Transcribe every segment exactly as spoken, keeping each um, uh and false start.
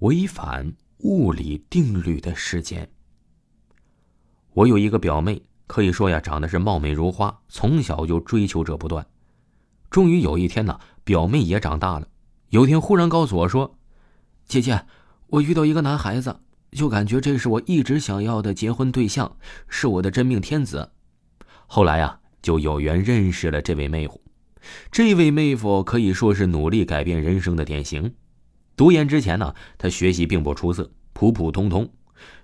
违反物理定律的事件。我有一个表妹，可以说呀，长得是貌美如花，从小就追求者不断。终于有一天呢，表妹也长大了，有天忽然告诉我说：“姐姐，我遇到一个男孩子，就感觉这是我一直想要的结婚对象，是我的真命天子。”后来啊，就有缘认识了这位妹夫。这位妹夫可以说是努力改变人生的典型。读研之前呢，他学习并不出色，普普通通。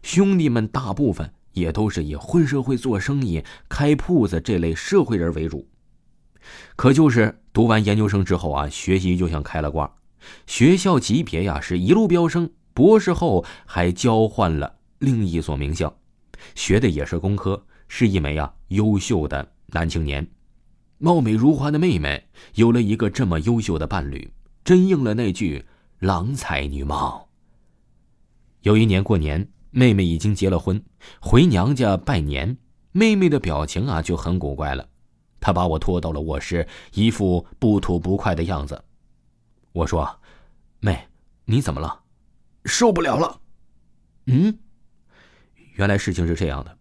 兄弟们大部分也都是以混社会做生意、开铺子这类社会人为主。可就是读完研究生之后啊，学习就像开了挂，学校级别呀是一路飙升，博士后还交换了另一所名校，学的也是工科，是一枚啊优秀的男青年。貌美如花的妹妹有了一个这么优秀的伴侣，真应了那句郎才女貌。有一年过年，妹妹已经结了婚，回娘家拜年，妹妹的表情啊就很古怪了。她把我拖到了卧室，一副不吐不快的样子。我说：“妹，你怎么了？”“受不了了。”“嗯？”原来事情是这样的，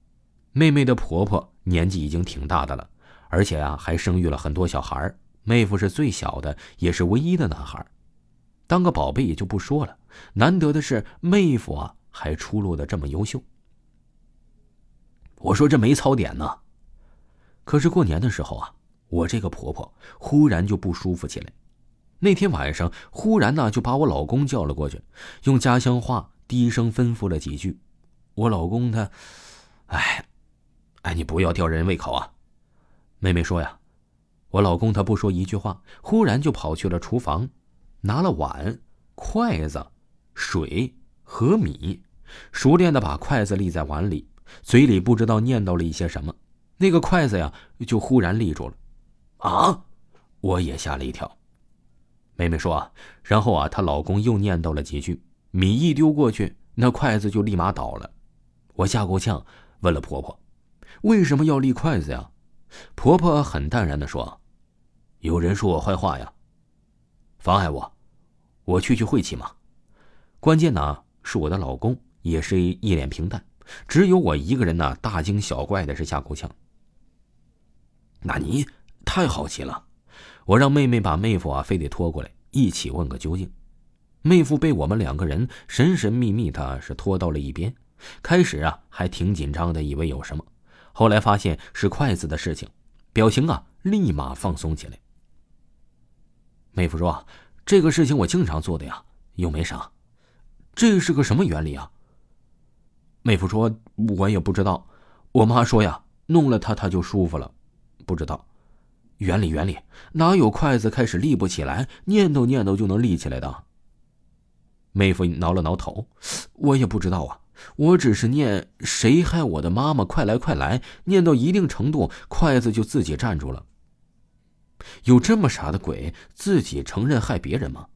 妹妹的婆婆年纪已经挺大的了，而且啊还生育了很多小孩，妹夫是最小的，也是唯一的男孩。当个宝贝也就不说了，难得的是妹夫啊还出落的这么优秀。我说这没槽点呢。可是过年的时候啊，我这个婆婆忽然就不舒服起来。那天晚上忽然呢、啊、就把我老公叫了过去，用家乡话低声吩咐了几句。我老公他哎哎你不要吊人胃口啊。妹妹说呀，我老公他不说一句话，忽然就跑去了厨房，拿了碗、筷子、水和米，熟练的把筷子立在碗里，嘴里不知道念叨了一些什么，那个筷子呀就忽然立住了。啊！我也吓了一跳。妹妹说啊，然后啊她老公又念叨了几句，米一丢过去，那筷子就立马倒了。我吓够呛，问了婆婆为什么要立筷子呀。婆婆很淡然的说：“有人说我坏话呀，妨碍我，我去去晦气嘛。”关键呢是我的老公也是一脸平淡，只有我一个人呢大惊小怪的是吓够呛。那你太好奇了，我让妹妹把妹夫啊非得拖过来一起问个究竟。妹夫被我们两个人神神秘秘的是拖到了一边，开始啊还挺紧张的，以为有什么，后来发现是筷子的事情，表情啊立马放松起来。妹夫说：“这个事情我经常做的呀，又没啥。”“这是个什么原理啊？”妹夫说：“我也不知道，我妈说呀，弄了它它就舒服了，不知道。”“原理原理，哪有筷子开始立不起来，念叨念叨就能立起来的？”妹夫挠了挠头：“我也不知道啊。我只是念谁害我的妈妈，快来快来，念到一定程度，筷子就自己站住了。”“有这么傻的鬼自己承认害别人吗？”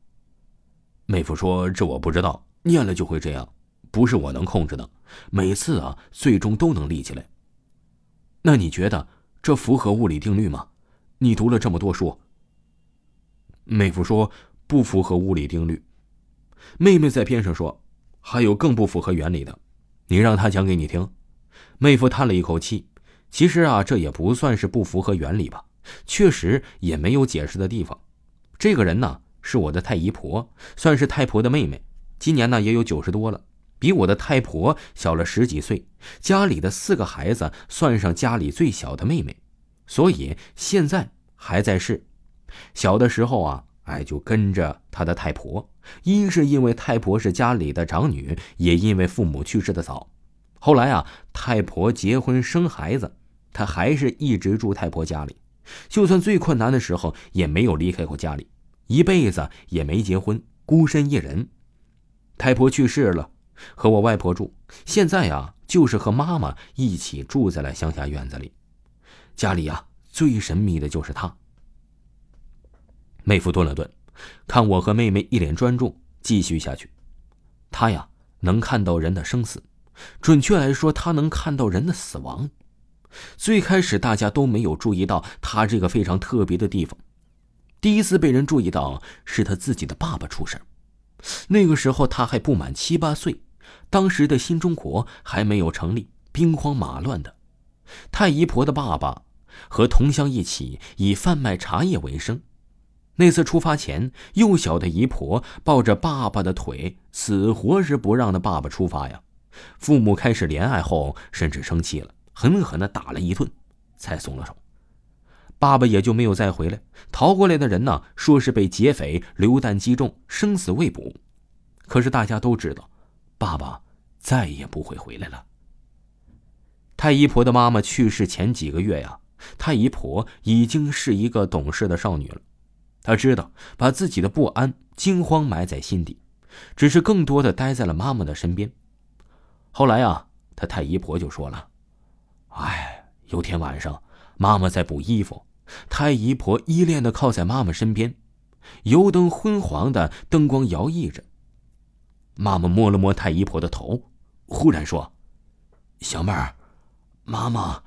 妹夫说：“这我不知道，念了就会这样，不是我能控制的，每次啊最终都能立起来。”“那你觉得这符合物理定律吗？你读了这么多书。”妹夫说：“不符合物理定律。”妹妹在边上说：“还有更不符合原理的，你让他讲给你听。”妹夫叹了一口气，其实啊，这也不算是不符合原理吧，确实也没有解释的地方。这个人呢，是我的太姨婆，算是太婆的妹妹，今年呢也有九十多了，比我的太婆小了十几岁，家里的四个孩子算上家里最小的妹妹，所以现在还在世。小的时候啊哎，就跟着她的太婆，一是因为太婆是家里的长女，也因为父母去世的早。后来啊，太婆结婚生孩子，她还是一直住太婆家里，就算最困难的时候也没有离开过家里，一辈子也没结婚，孤身一人。太婆去世了，和我外婆住，现在啊，就是和妈妈一起住在了乡下院子里。家里啊，最神秘的就是她。妹夫顿了顿，看我和妹妹一脸专注，继续下去。他呀能看到人的生死，准确来说他能看到人的死亡。最开始大家都没有注意到他这个非常特别的地方，第一次被人注意到是他自己的爸爸出事。那个时候他还不满七八岁，当时的新中国还没有成立，兵荒马乱的。太姨婆的爸爸和同乡一起以贩卖茶叶为生。那次出发前，幼小的姨婆抱着爸爸的腿，死活是不让那爸爸出发呀。父母开始怜爱后，甚至生气了，狠狠地打了一顿，才松了手。爸爸也就没有再回来。逃过来的人呢，说是被劫匪榴弹击中，生死未卜。可是大家都知道，爸爸再也不会回来了。太姨婆的妈妈去世前几个月呀，太姨婆已经是一个懂事的少女了。他知道把自己的不安、惊慌埋在心底，只是更多的待在了妈妈的身边。后来啊，他太姨婆就说了：“哎，有天晚上，妈妈在补衣服，太姨婆依恋的靠在妈妈身边，油灯昏黄的灯光摇曳着。妈妈摸了摸太姨婆的头，忽然说：‘小妹儿，妈妈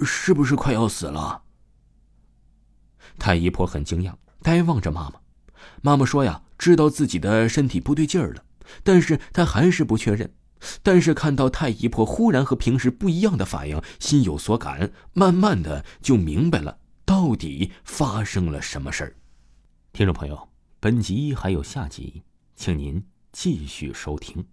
是不是快要死了？’太姨婆很惊讶，呆望着妈妈。妈妈说呀，知道自己的身体不对劲儿了，但是她还是不确认。但是看到太姨婆忽然和平时不一样的反应，心有所感，慢慢的就明白了到底发生了什么事儿。听众朋友，本集还有下集，请您继续收听。